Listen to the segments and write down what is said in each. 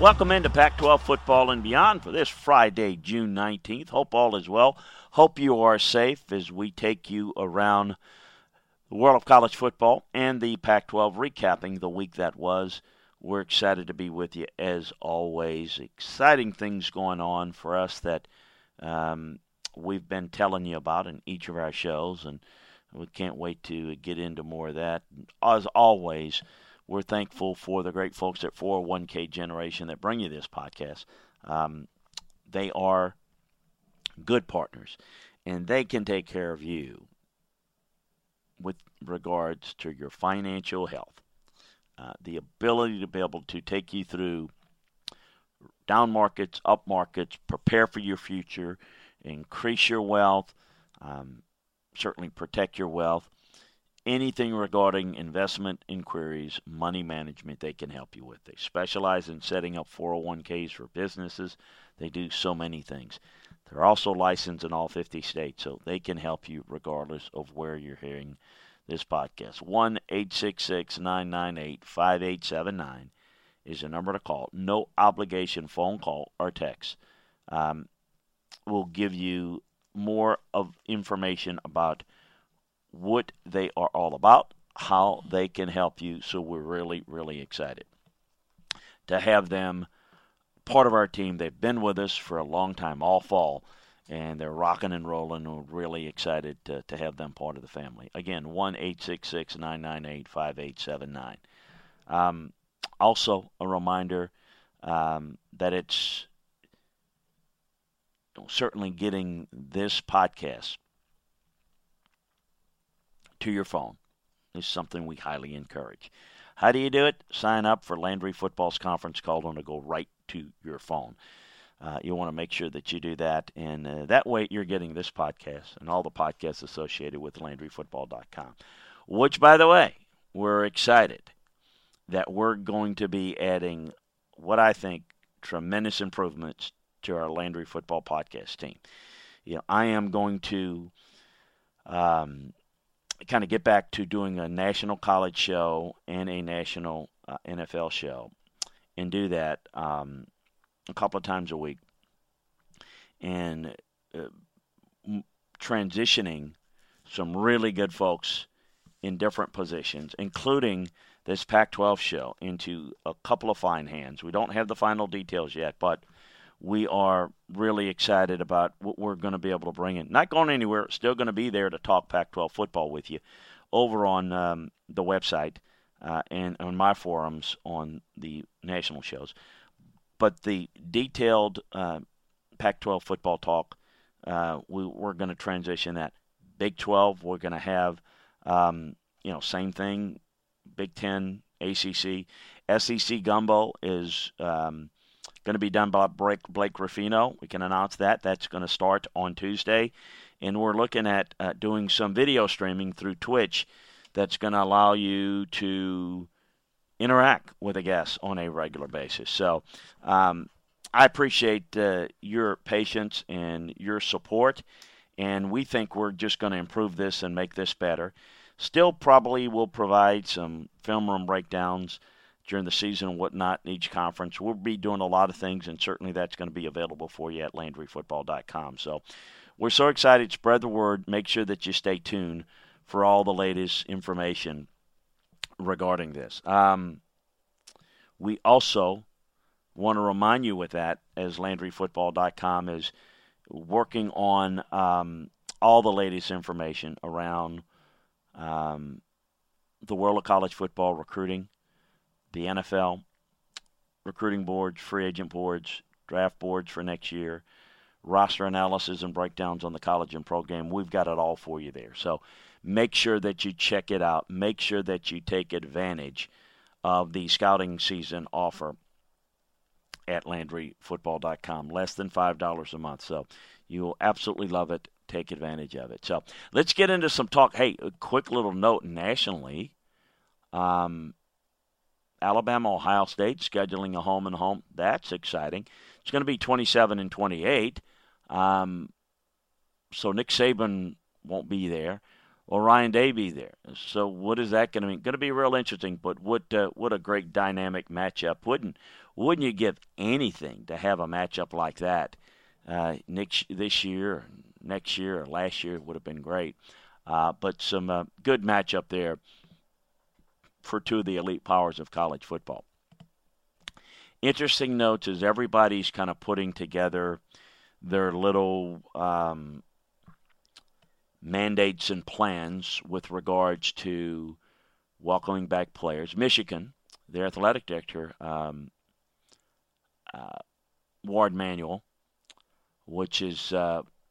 Welcome into Pac-12 Football and Beyond for this Friday, June 19th. Hope all is well. Hope you are safe as we take you around the world of college football and the Pac-12, recapping the week that was. We're excited to be with you as always. Exciting things going on for us that we've been telling you about in each of our shows, and we can't wait to get into more of that. As always, we're thankful for the great folks at 401k Generation that bring you this podcast. They are good partners, and they can take care of you with regards to your financial health. The ability to be able to take you through down markets, up markets, prepare for your future, increase your wealth, certainly protect your wealth. Anything regarding investment inquiries, money management, they can help you with. They specialize in setting up 401ks for businesses. They do so many things. They're also licensed in all 50 states, so they can help you regardless of where you're hearing this podcast. 1-866-998-5879 is the number to call. No obligation phone call or text. We'll give you more of information about what they are all about, how they can help you. So we're really, really excited to have them part of our team. They've been with us for a long time, all fall, and they're rocking and rolling. We're really excited to have them part of the family. Again, 1-866-998-5879. Also, a reminder that it's certainly getting this podcast to your phone is something we highly encourage. How do you do it? Sign up for Landry Football's conference call, and it'll go right to your phone. You want to make sure that you do that, and that way you're getting this podcast and all the podcasts associated with LandryFootball.com, which, by the way, we're excited that we're going to be adding what I think tremendous improvements to our Landry Football podcast team. You know, I am going to kind of get back to doing a national college show and a national NFL show, and do that a couple of times a week, and transitioning some really good folks in different positions, including this Pac-12 show, into a couple of fine hands. We don't have the final details yet, but we are really excited about what we're going to be able to bring in. Not going anywhere. Still going to be there to talk Pac-12 football with you over on the website and on my forums on the national shows. But the detailed Pac-12 football talk, we're going to transition that. Big 12, we're going to have, same thing. Big 10, ACC. SEC Gumbo is going to be done by Blake Ruffino. We can announce that. That's going to start on Tuesday. And we're looking at doing some video streaming through Twitch that's going to allow you to interact with a guest on a regular basis. So I appreciate your patience and your support, and we think we're just going to improve this and make this better. Still probably will provide some film room breakdowns during the season and whatnot in each conference. We'll be doing a lot of things, and certainly that's going to be available for you at LandryFootball.com. So we're so excited. Spread the word. Make sure that you stay tuned for all the latest information regarding this. We also want to remind you with that, as LandryFootball.com is working on all the latest information around the world of college football recruiting, the NFL, recruiting boards, free agent boards, draft boards for next year, roster analysis and breakdowns on the college and pro game. We've got it all for you there. So make sure that you check it out. Make sure that you take advantage of the scouting season offer at LandryFootball.com. Less than $5 a month. So you'll absolutely love it. Take advantage of it. So let's get into some talk. Hey, a quick little note nationally. Alabama, Ohio State scheduling a home and home. That's exciting. It's going to be 27-28. So Nick Saban won't be there, or Ryan Day be there. So what is that going to mean? Going to be real interesting. But what a great dynamic matchup. Wouldn't you give anything to have a matchup like that? This year, next year, or last year would have been great. But some good matchup there for two of the elite powers of college football. Interesting notes is everybody's kind of putting together their little mandates and plans with regards to welcoming back players. Michigan, their athletic director, Ward Manuel, which is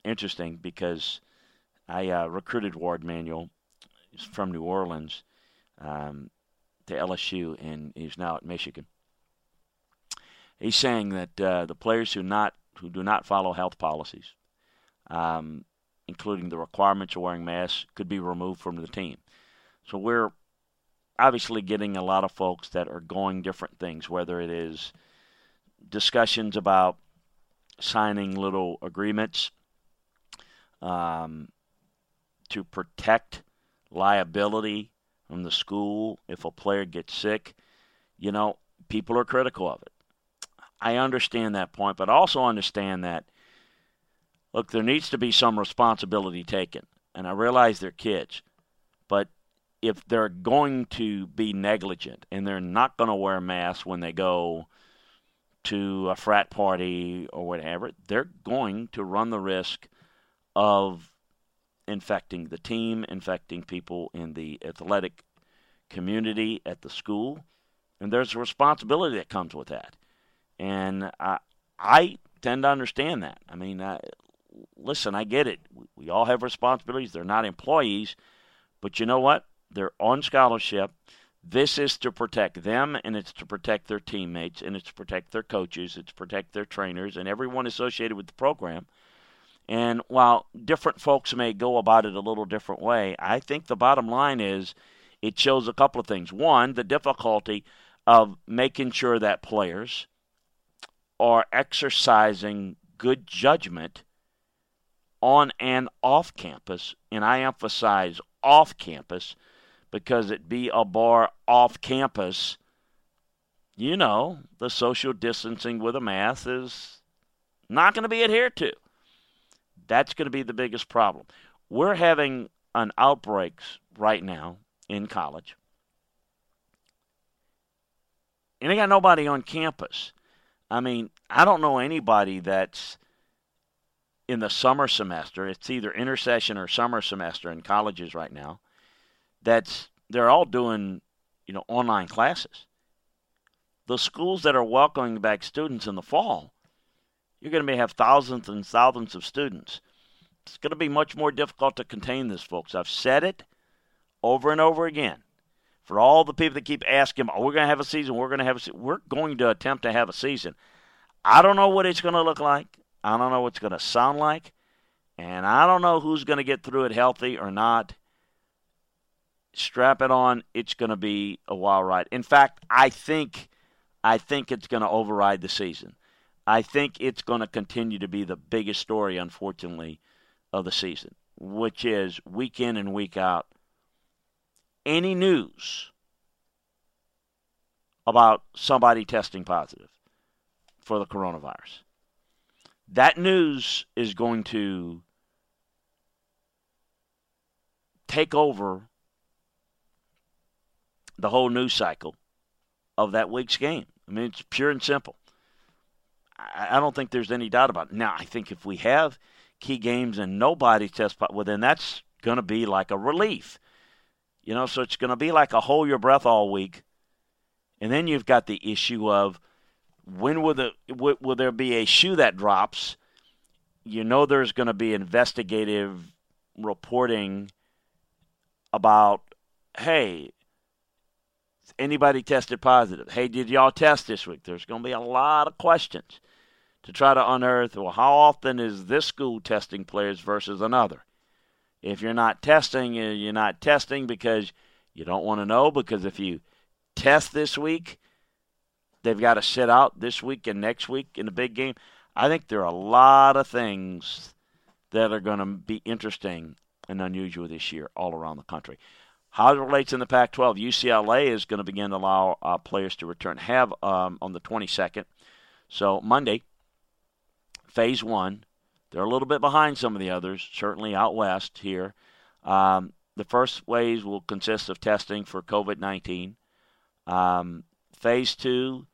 interesting because I recruited Ward Manuel. He's from New Orleans to LSU, and he's now at Michigan. He's saying that the players who do not follow health policies, including the requirements of wearing masks, could be removed from the team. So we're obviously getting a lot of folks that are going different things, whether it is discussions about signing little agreements to protect liability from the school if a player gets sick. You know, people are critical of it. I understand that point, but I also understand that, look, there needs to be some responsibility taken. And I realize they're kids, but if they're going to be negligent and they're not going to wear masks when they go to a frat party or whatever, they're going to run the risk of infecting the team, infecting people in the athletic community at the school. And there's a responsibility that comes with that. And I tend to understand that. I mean, listen, I get it. We all have responsibilities. They're not employees. But you know what? They're on scholarship. This is to protect them, and it's to protect their teammates, and it's to protect their coaches, it's to protect their trainers, and everyone associated with the program. And while different folks may go about it a little different way, I think the bottom line is it shows a couple of things. One, the difficulty of making sure that players are exercising good judgment on and off campus, and I emphasize off campus because it be a bar off campus, you know, the social distancing with a mask is not going to be adhered to. That's going to be the biggest problem. We're having an outbreak right now in college, and they got nobody on campus. I mean, I don't know anybody that's in the summer semester. It's either intersession or summer semester in colleges right now. They're all doing, you know, online classes. The schools that are welcoming back students in the fall, you're going to have thousands and thousands of students. It's going to be much more difficult to contain this, folks. I've said it over and over again. For all the people that keep asking, oh, we're going to have a season, we're going to attempt to have a season. I don't know what it's going to look like. I don't know what it's going to sound like. And I don't know who's going to get through it healthy or not. Strap it on. It's going to be a wild ride. In fact, I think it's going to override the season. I think it's going to continue to be the biggest story, unfortunately, of the season, which is week in and week out, any news about somebody testing positive for the coronavirus. That news is going to take over the whole news cycle of that week's game. I mean, it's pure and simple. I don't think there's any doubt about it. Now, I think if we have key games and nobody tests, well, then that's going to be like a relief. You know, so it's going to be like a hold your breath all week. And then you've got the issue of when will there be a shoe that drops? You know there's going to be investigative reporting about, hey, anybody tested positive? Hey, did y'all test this week? There's going to be a lot of questions to try to unearth, well, how often is this school testing players versus another? If you're not testing, you're not testing because you don't want to know, because if you test this week, they've got to sit out this week and next week in the big game. I think there are a lot of things that are going to be interesting and unusual this year all around the country. How it relates in the Pac-12, UCLA is going to begin to allow players to return. Have on the 22nd, so Monday, phase one. They're a little bit behind some of the others, certainly out west here. The first phase will consist of testing for COVID-19. Phase two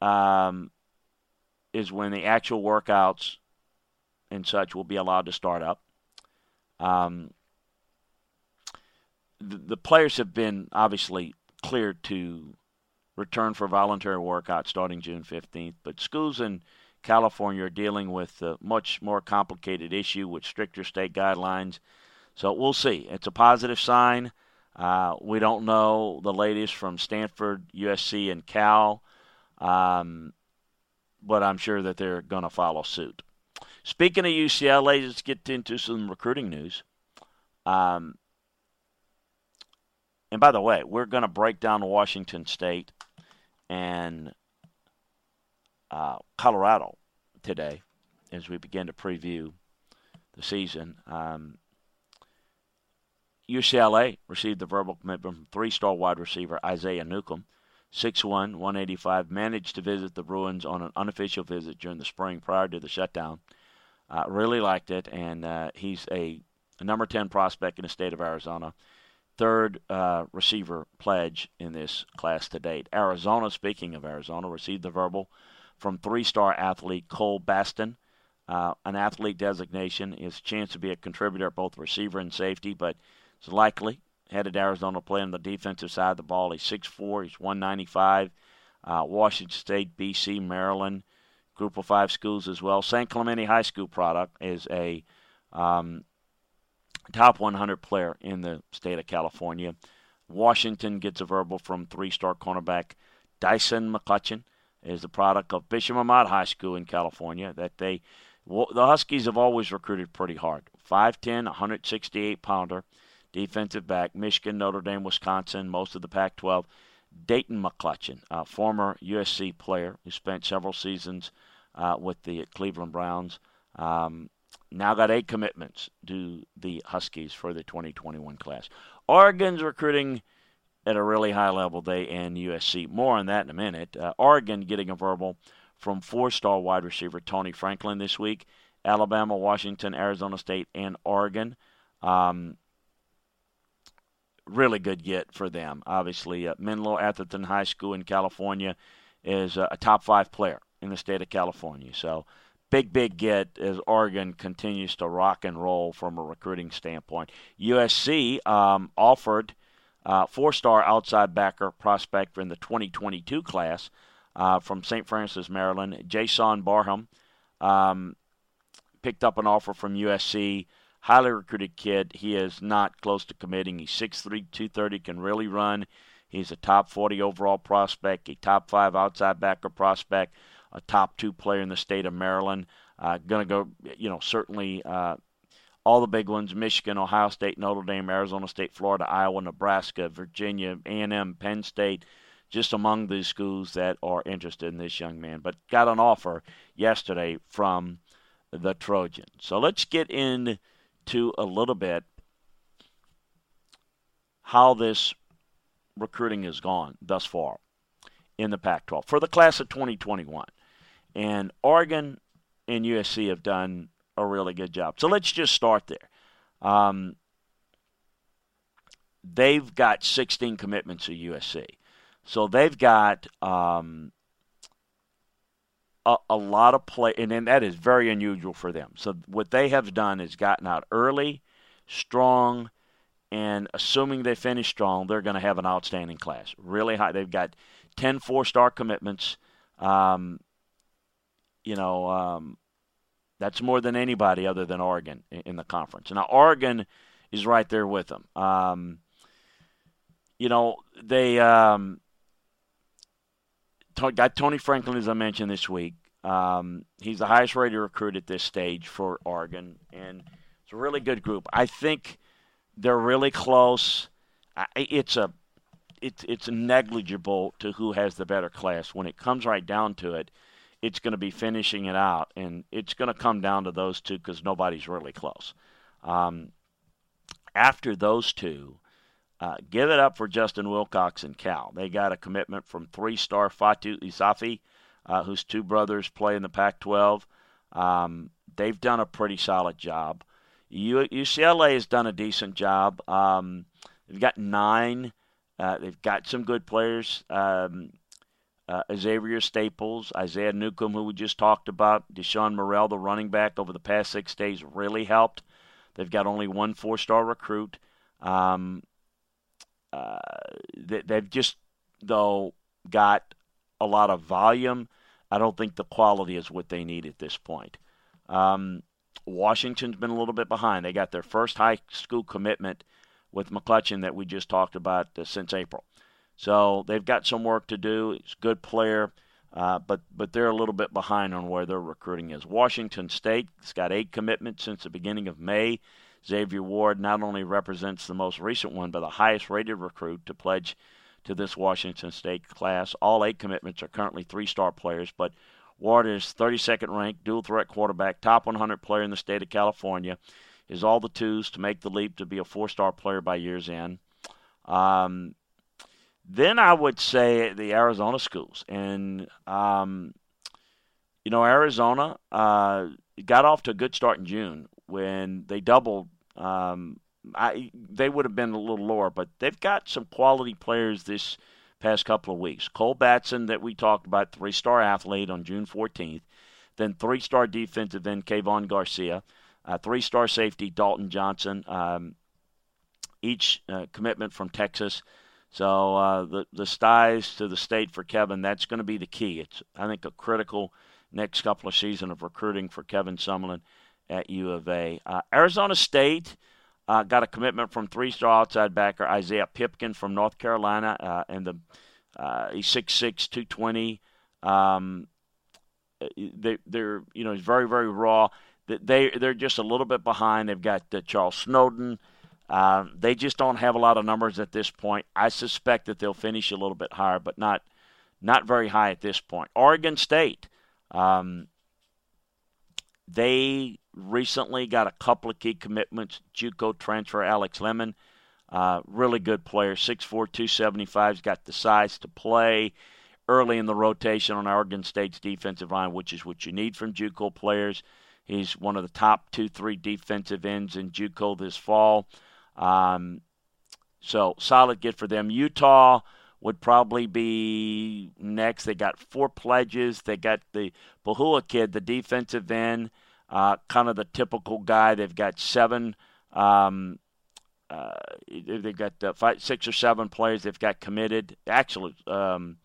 is when the actual workouts and such will be allowed to start up. The players have been obviously cleared to return for voluntary workouts starting June 15th, but schools in California are dealing with a much more complicated issue with stricter state guidelines. So we'll see. It's a positive sign. We don't know the latest from Stanford, USC, and Cal, but I'm sure that they're going to follow suit. Speaking of UCLA, let's get into some recruiting news. And by the way, we're going to break down Washington State and Colorado today as we begin to preview the season. UCLA received the verbal commitment from three-star wide receiver Isaiah Newcomb, 6'1", 185, managed to visit the Bruins on an unofficial visit during the spring prior to the shutdown. Really liked it, and he's a number 10 prospect in the state of Arizona. Third receiver pledge in this class to date. Arizona, speaking of Arizona, received the verbal from three-star athlete Cole Bastin. An athlete designation is a chance to be a contributor at both receiver and safety, but it's likely headed to Arizona to play on the defensive side of the ball. He's 6'4", he's 195. Washington State, BC, Maryland, group of five schools as well. San Clemente High School product is a top 100 player in the state of California. Washington gets a verbal from three-star cornerback Dyson McCutcheon, is the product of Bishop Ahmad High School in California. The Huskies have always recruited pretty hard. 5'10", 168-pounder, defensive back, Michigan, Notre Dame, Wisconsin, most of the Pac-12. Dayton McCutcheon, a former USC player who spent several seasons with the Cleveland Browns, now got 8 commitments to the Huskies for the 2021 class. Oregon's recruiting at a really high level, they and USC. More on that in a minute. Oregon getting a verbal from four-star wide receiver Tony Franklin this week. Alabama, Washington, Arizona State, and Oregon. Really good get for them, obviously. Menlo Atherton High School in California is a top 5 player in the state of California. So big get as Oregon continues to rock and roll from a recruiting standpoint. USC offered four-star outside backer prospect in the 2022 class from St. Francis, Maryland. Jason Barham picked up an offer from USC. Highly recruited kid. He is not close to committing. He's 6'3", 230, can really run. He's a top 40 overall prospect, a top 5 outside backer prospect, a top 2 player in the state of Maryland. Going to go, certainly all the big ones, Michigan, Ohio State, Notre Dame, Arizona State, Florida, Iowa, Nebraska, Virginia, A&M, Penn State, just among the schools that are interested in this young man, but got an offer yesterday from the Trojans. So let's get into a little bit how this recruiting has gone thus far in the Pac-12 for the class of 2021. And Oregon and USC have done a really good job. So let's just start there. They've got 16 commitments to USC. So they've got a lot of play, and that is very unusual for them. So what they have done is gotten out early, strong, and assuming they finish strong, they're going to have an outstanding class. Really high. They've got 10 four-star commitments. That's more than anybody other than Oregon in the conference. Now, Oregon is right there with them. They got Tony Franklin, as I mentioned this week. He's the highest-rated recruit at this stage for Oregon, and it's a really good group. I think they're really close. It's negligible to who has the better class. When it comes right down to it, it's going to be finishing it out, and it's going to come down to those two because nobody's really close. After those two, give it up for Justin Wilcox and Cal. They got a commitment from three-star Fatou Isafi, whose two brothers play in the Pac-12. They've done a pretty solid job. UCLA has done a decent job. They've got 9. They've got some good players. Xavier Staples, Isaiah Newcomb, who we just talked about, Deshaun Murrell, the running back, over the past 6 days really helped. They've got only one four-star recruit. They've just, though, got a lot of volume. I don't think the quality is what they need at this point. Washington's been a little bit behind. They got their first high school commitment with McCutcheon that we just talked about since April. So they've got some work to do. He's a good player, but they're a little bit behind on where their recruiting is. Washington State's got 8 commitments since the beginning of May. Xavier Ward not only represents the most recent one, but the highest-rated recruit to pledge to this Washington State class. All 8 commitments are currently three-star players, but Ward is 32nd ranked, dual-threat quarterback, top 100 player in the state of California, is all the twos to make the leap to be a four-star player by year's end. Then I would say the Arizona schools. And, Arizona got off to a good start in June when they doubled. They would have been a little lower, but they've got some quality players this past couple of weeks. Cole Bastin, that we talked about, three-star athlete on June 14th. Then three-star defensive end Kayvon Garcia. Three-star safety Dalton Johnson. Each commitment from Texas. So the ties to the state for Kevin, that's going to be the key. It's, I think, a critical next couple of season of recruiting for Kevin Sumlin at U of A. Arizona State got a commitment from three-star outside backer Isaiah Pipkin from North Carolina, he's 6'6", 220. They're he's very, very raw. They're just a little bit behind. They've got Charles Snowden. They just don't have a lot of numbers at this point. I suspect that they'll finish a little bit higher, but not very high at this point. Oregon State, they recently got a couple of key commitments. JUCO transfer Alex Lemon, really good player, 6'4", 275. He's got the size to play early in the rotation on Oregon State's defensive line, which is what you need from JUCO players. He's one of the top 2-3 defensive ends in JUCO this fall. So solid get for them. Utah would probably be next. They got 4 pledges. They got the Bahua kid, the defensive end, kind of the typical guy. They've got 7. They've got 5, 6 or 7 players they've got committed. Actually, 4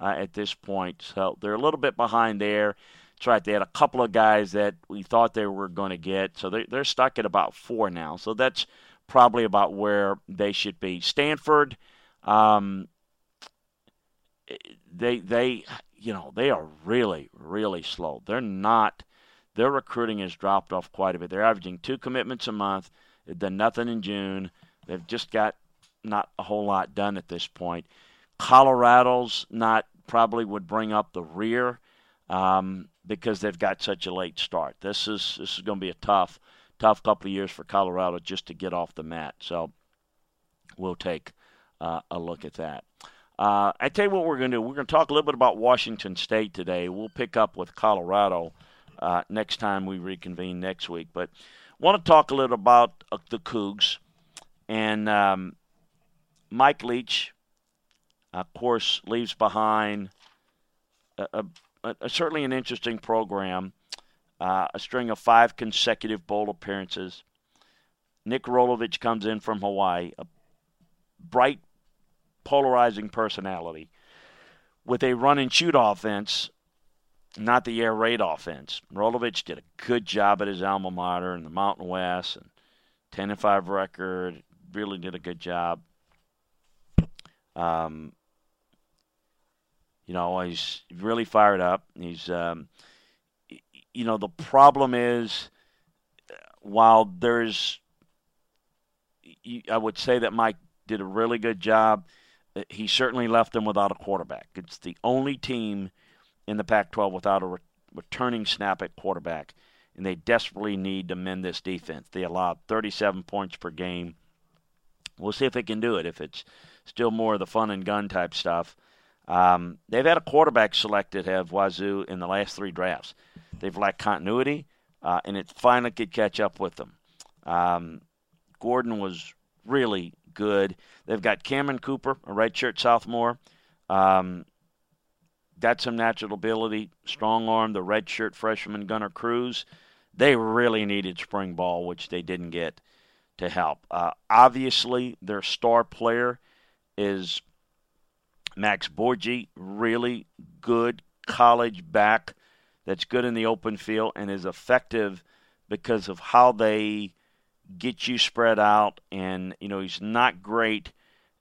at this point. So they're a little bit behind there. That's right. They had a couple of guys that we thought they were going to get. So they're stuck at about 4 now. So that's probably about where they should be. Stanford, they are really, really slow. Their recruiting has dropped off quite a bit. They're averaging 2 commitments a month. They've done nothing in June. They've just got not a whole lot done at this point. Colorado's not probably would bring up the rear because they've got such a late start. This is going to be a tough couple of years for Colorado just to get off the mat. So we'll take a look at that. I tell you what we're going to do. We're going to talk a little bit about Washington State today. We'll pick up with Colorado next time we reconvene next week. But want to talk a little about the Cougs and Mike Leach. Of course, leaves behind certainly an interesting program, a string of 5 consecutive bowl appearances. Nick Rolovich comes in from Hawaii, a bright, polarizing personality with a run-and-shoot offense, not the air raid offense. Rolovich did a good job at his alma mater in the Mountain West, and 10-5 record, really did a good job. He's really fired up. He's, the problem is, while I would say that Mike did a really good job, he certainly left them without a quarterback. It's the only team in the Pac-12 without a returning snap at quarterback, and they desperately need to mend this defense. They allowed 37 points per game. We'll see if they can do it, if it's still more of the fun and gun type stuff. They've had a quarterback selected at Wazoo in the last 3 drafts. They've lacked continuity, and it finally could catch up with them. Gordon was really good. They've got Cameron Cooper, a redshirt sophomore. Got some natural ability, strong arm, the redshirt freshman Gunnar Cruz. They really needed spring ball, which they didn't get to help. Obviously, their star player is Max Borgi, really good college back that's good in the open field and is effective because of how they get you spread out. And, he's not great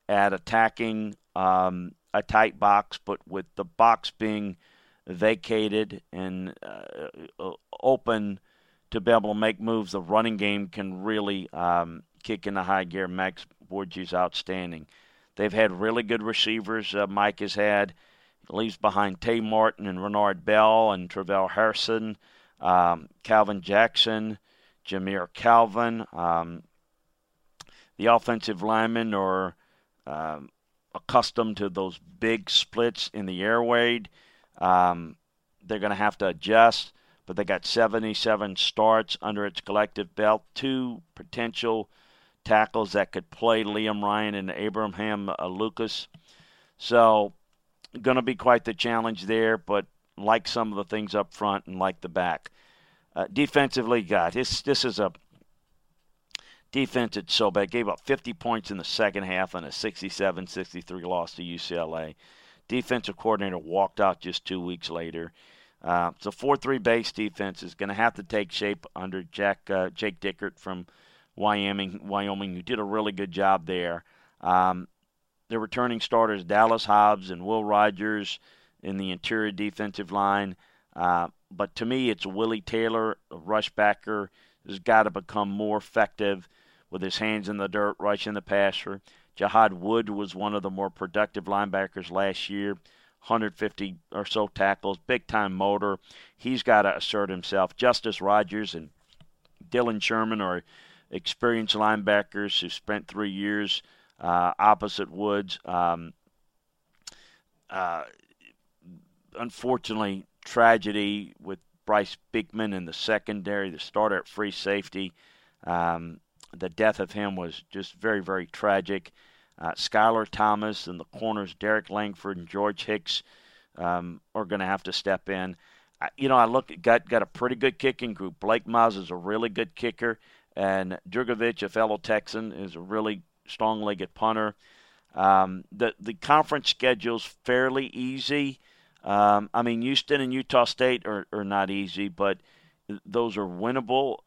at attacking a tight box, but with the box being vacated and open to be able to make moves, the running game can really kick into high gear. Max Borgi's outstanding. They've had really good receivers. Mike has had, leaves behind Tay Martin and Renard Bell and Travelle Harrison, Calvin Jackson, Jameer Calvin. The offensive linemen are accustomed to those big splits in the air raid. They're going to have to adjust, but they got 77 starts under its collective belt, 2 potential tackles that could play Liam Ryan and Abraham Lucas. So going to be quite the challenge there, but like some of the things up front and like the back. Defensively, God, this is a defense that's so bad. Gave up 50 points in the second half on a 67-63 loss to UCLA. Defensive coordinator walked out just 2 weeks later. It's a 4-3 base defense. Is going to have to take shape under Jake Dickert from Wyoming, who did a really good job there. Their returning starters, Dallas Hobbs and Will Rogers in the interior defensive line. But to me, it's Willie Taylor, a rush backer, has got to become more effective with his hands in the dirt, rushing the passer. Jahad Wood was one of the more productive linebackers last year, 150 or so tackles, big-time motor. He's got to assert himself. Justice Rogers and Dylan Sherman are experienced linebackers who spent 3 years opposite Woods. Unfortunately, tragedy with Bryce Beekman in the secondary, the starter at free safety. The death of him was just very, very tragic. Skylar Thomas and the corners, Derek Langford and George Hicks, are going to have to step in. I look at got a pretty good kicking group. Blake Miles is a really good kicker, and Drugovich, a fellow Texan, is a really strong-legged punter. The conference schedule's fairly easy. Houston and Utah State are not easy, but those are winnable.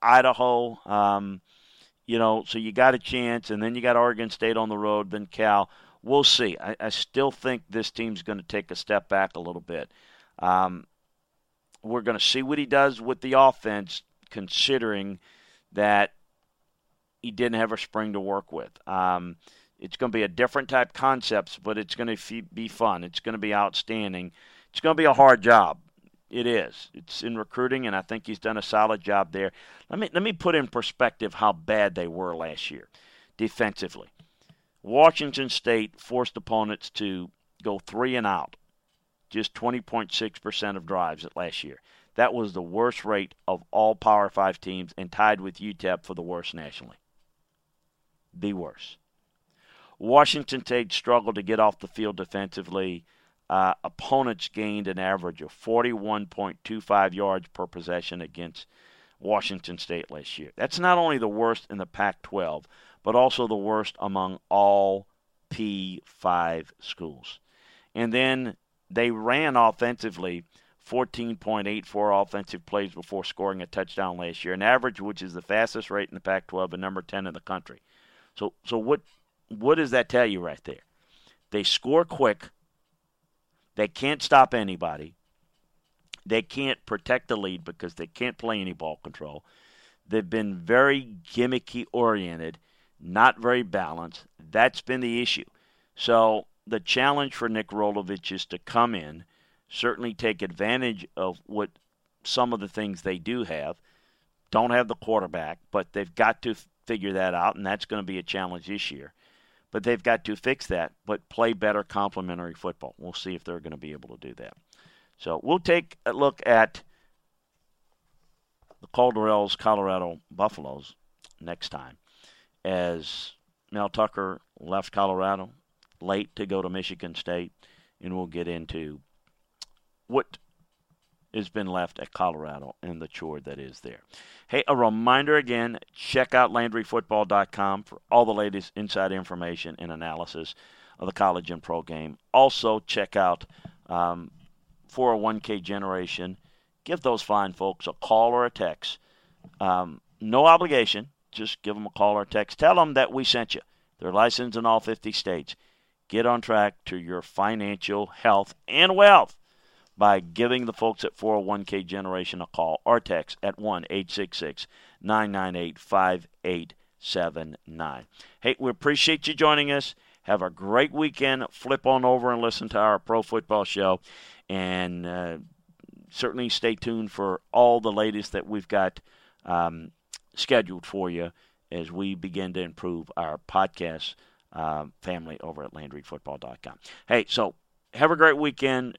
Idaho, so you got a chance, and then you got Oregon State on the road, then Cal. We'll see. I still think this team's going to take a step back a little bit. We're going to see what he does with the offense, considering that he didn't have a spring to work with. It's going to be a different type of concepts, but it's going to be fun. It's going to be outstanding. It's going to be a hard job. It is. It's in recruiting, and I think he's done a solid job there. Let me put in perspective how bad they were last year defensively. Washington State forced opponents to go 3 and out, just 20.6% of drives last year. That was the worst rate of all Power 5 teams and tied with UTEP for the worst nationally. The worst. Washington State struggled to get off the field defensively. Opponents gained an average of 41.25 yards per possession against Washington State last year. That's not only the worst in the Pac-12, but also the worst among all P5 schools. And then they ran offensively 14.84 offensive plays before scoring a touchdown last year, an average which is the fastest rate in the Pac-12 and number 10 in the country. So what does that tell you right there? They score quick. They can't stop anybody. They can't protect the lead because they can't play any ball control. They've been very gimmicky-oriented, not very balanced. That's been the issue. So the challenge for Nick Rolovich is to come in, certainly take advantage of what some of the things they do have. Don't have the quarterback, but they've got to figure that out, and that's going to be a challenge this year. But they've got to fix that, but play better complementary football. We'll see if they're going to be able to do that. So we'll take a look at the Calderells, Colorado Buffaloes next time, as Mel Tucker left Colorado late to go to Michigan State, and we'll get into what has been left at Colorado and the chore that is there. Hey, a reminder again, check out LandryFootball.com for all the latest inside information and analysis of the college and pro game. Also, check out 401k Generation. Give those fine folks a call or a text. No obligation. Just give them a call or a text. Tell them that we sent you. They're licensed in all 50 states. Get on track to your financial health and wealth by giving the folks at 401k Generation a call or text at 1-866-998-5879. Hey, we appreciate you joining us. Have a great weekend. Flip on over and listen to our Pro Football Show. And certainly stay tuned for all the latest that we've got scheduled for you as we begin to improve our podcast family over at LandryFootball.com. Hey, so have a great weekend.